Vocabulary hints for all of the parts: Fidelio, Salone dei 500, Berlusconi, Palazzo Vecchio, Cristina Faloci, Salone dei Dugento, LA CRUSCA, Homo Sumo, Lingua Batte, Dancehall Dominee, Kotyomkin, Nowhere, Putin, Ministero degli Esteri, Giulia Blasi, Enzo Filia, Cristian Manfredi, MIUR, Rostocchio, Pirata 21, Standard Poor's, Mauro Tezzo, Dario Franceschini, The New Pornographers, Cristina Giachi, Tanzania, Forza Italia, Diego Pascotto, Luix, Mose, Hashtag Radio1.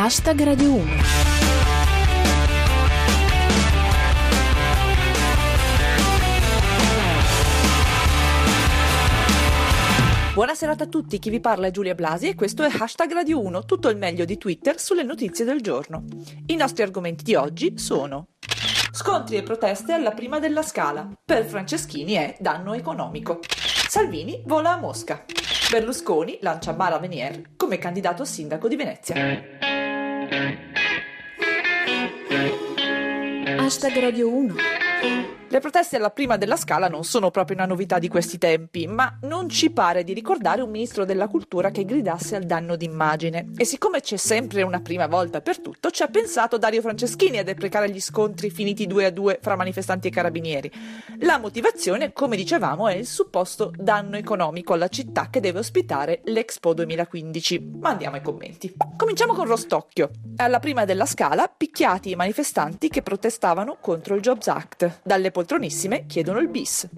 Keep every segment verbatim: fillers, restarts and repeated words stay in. Hashtag Radio uno. Buona serata a tutti, chi vi parla è Giulia Blasi e questo è Hashtag Radio uno, tutto il meglio di Twitter sulle notizie del giorno. I nostri argomenti di oggi sono: scontri e proteste alla prima della Scala, per Franceschini è danno economico. Salvini vola a Mosca. Berlusconi lancia Mara Venier come candidato a sindaco di Venezia. Hashtag Radio uno. Le proteste alla prima della Scala non sono proprio una novità di questi tempi, ma non ci pare di ricordare un ministro della cultura che gridasse al danno d'immagine. E siccome c'è sempre una prima volta per tutto, ci ha pensato Dario Franceschini a deprecare gli scontri finiti due a due fra manifestanti e carabinieri. La motivazione, come dicevamo, è il supposto danno economico alla città che deve ospitare l'Expo duemilaquindici. Ma andiamo ai commenti. Cominciamo con Rostocchio. Alla prima della Scala, picchiati i manifestanti che protestavano contro il Jobs Act. Dalle poltronissime chiedono il bis.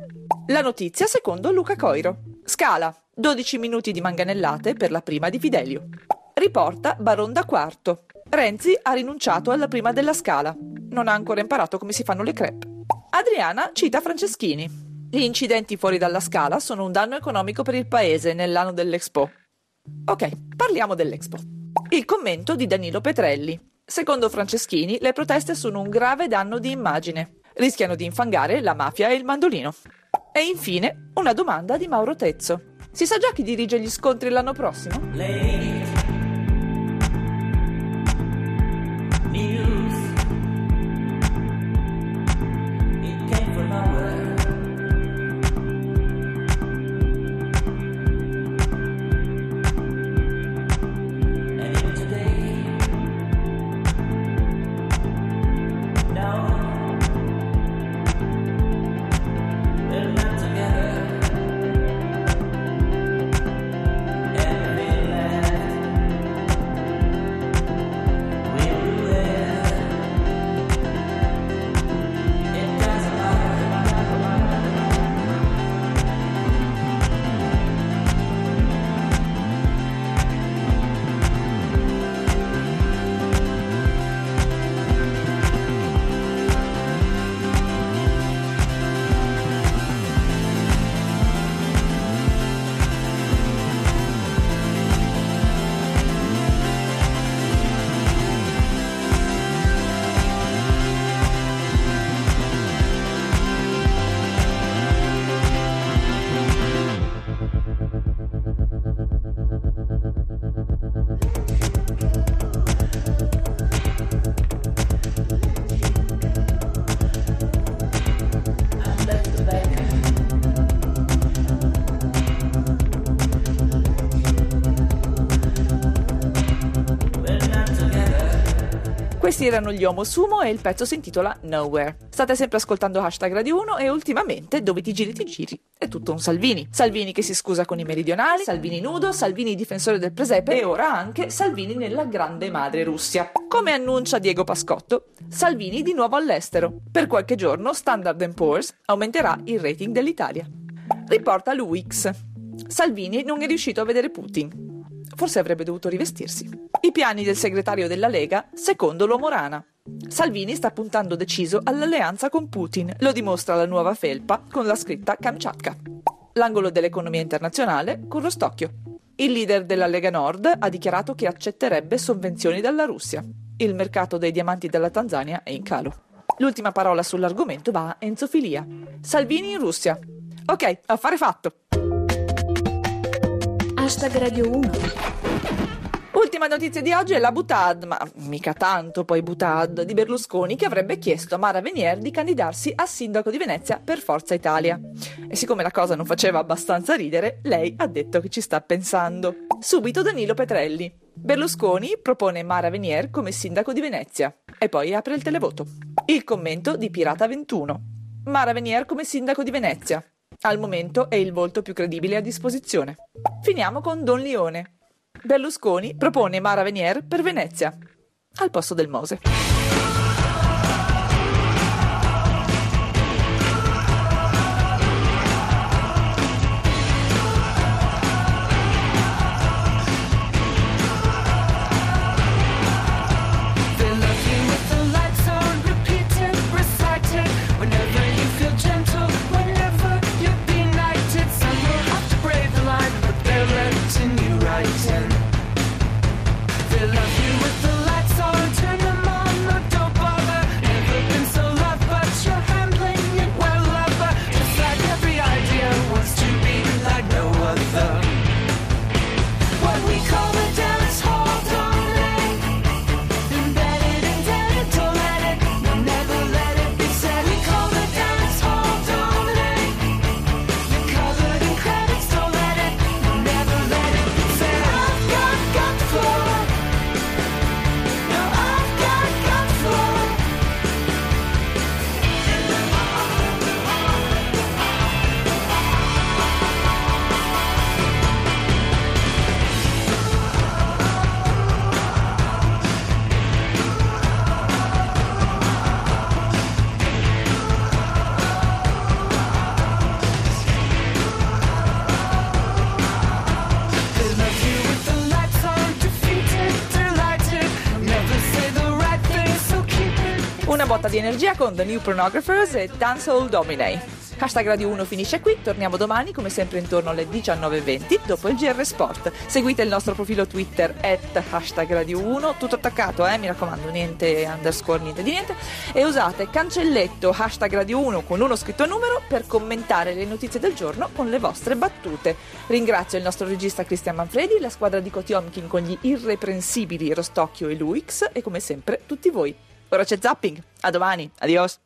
La notizia secondo Luca Coiro. Scala, dodici minuti di manganellate per la prima di Fidelio. Riporta Baronda Quarto. Renzi ha rinunciato alla prima della Scala. Non ha ancora imparato come si fanno le crepe. Adriana cita Franceschini. Gli incidenti fuori dalla Scala sono un danno economico per il paese nell'anno dell'Expo. Ok, parliamo dell'Expo. Il commento di Danilo Petrelli. Secondo Franceschini, le proteste sono un grave danno di immagine. Rischiano di infangare la mafia e il mandolino. E infine una domanda di Mauro Tezzo. Si sa già chi dirige gli scontri l'anno prossimo? Lady. News. It came from nowhere. Questi erano gli Homo Sumo e il pezzo si intitola Nowhere. State sempre ascoltando Hashtag Radio uno e ultimamente, dove ti giri ti giri, è tutto un Salvini. Salvini che si scusa con i meridionali, Salvini nudo, Salvini difensore del presepe e ora anche Salvini nella grande madre Russia. Come annuncia Diego Pascotto, Salvini di nuovo all'estero. Per qualche giorno Standard Poor's aumenterà il rating dell'Italia. Riporta Luix. Salvini non è riuscito a vedere Putin. Forse avrebbe dovuto rivestirsi. I piani del segretario della Lega, secondo l'uomo rana. Salvini sta puntando deciso all'alleanza con Putin, lo dimostra la nuova felpa con la scritta Kamchatka. L'angolo dell'economia internazionale con Rostocchio. Il leader della Lega Nord ha dichiarato che accetterebbe sovvenzioni dalla Russia. Il mercato dei diamanti dalla Tanzania è in calo. L'ultima parola sull'argomento va a Enzo Filia. Salvini in Russia. Ok, affare fatto. Hashtag Radio uno. Ultima notizia di oggi è la butade, ma mica tanto poi butade, di Berlusconi che avrebbe chiesto a Mara Venier di candidarsi a sindaco di Venezia per Forza Italia. E siccome la cosa non faceva abbastanza ridere, lei ha detto che ci sta pensando. Subito Danilo Petrelli. Berlusconi propone Mara Venier come sindaco di Venezia e poi apre il televoto. Il commento di Pirata ventuno. Mara Venier come sindaco di Venezia. Al momento è il volto più credibile a disposizione. Finiamo con Don Lione. Berlusconi propone Mara Venier per Venezia, al posto del Mose. botta di energia con The New Pornographers e Dancehall Dominee. Hashtag Radio uno finisce qui, torniamo domani come sempre intorno alle diciannove e venti dopo il G R Sport. Seguite il nostro profilo Twitter at hashtag Radio uno, tutto attaccato, eh, mi raccomando, niente underscore, niente di niente, e usate cancelletto hashtag Radio uno con uno scritto numero per commentare le notizie del giorno con le vostre battute. Ringrazio il nostro regista Cristian Manfredi, la squadra di Kotyomkin con gli irreprensibili Rostocchio e Luix e come sempre tutti voi. Ora c'è Zapping, a domani, adios!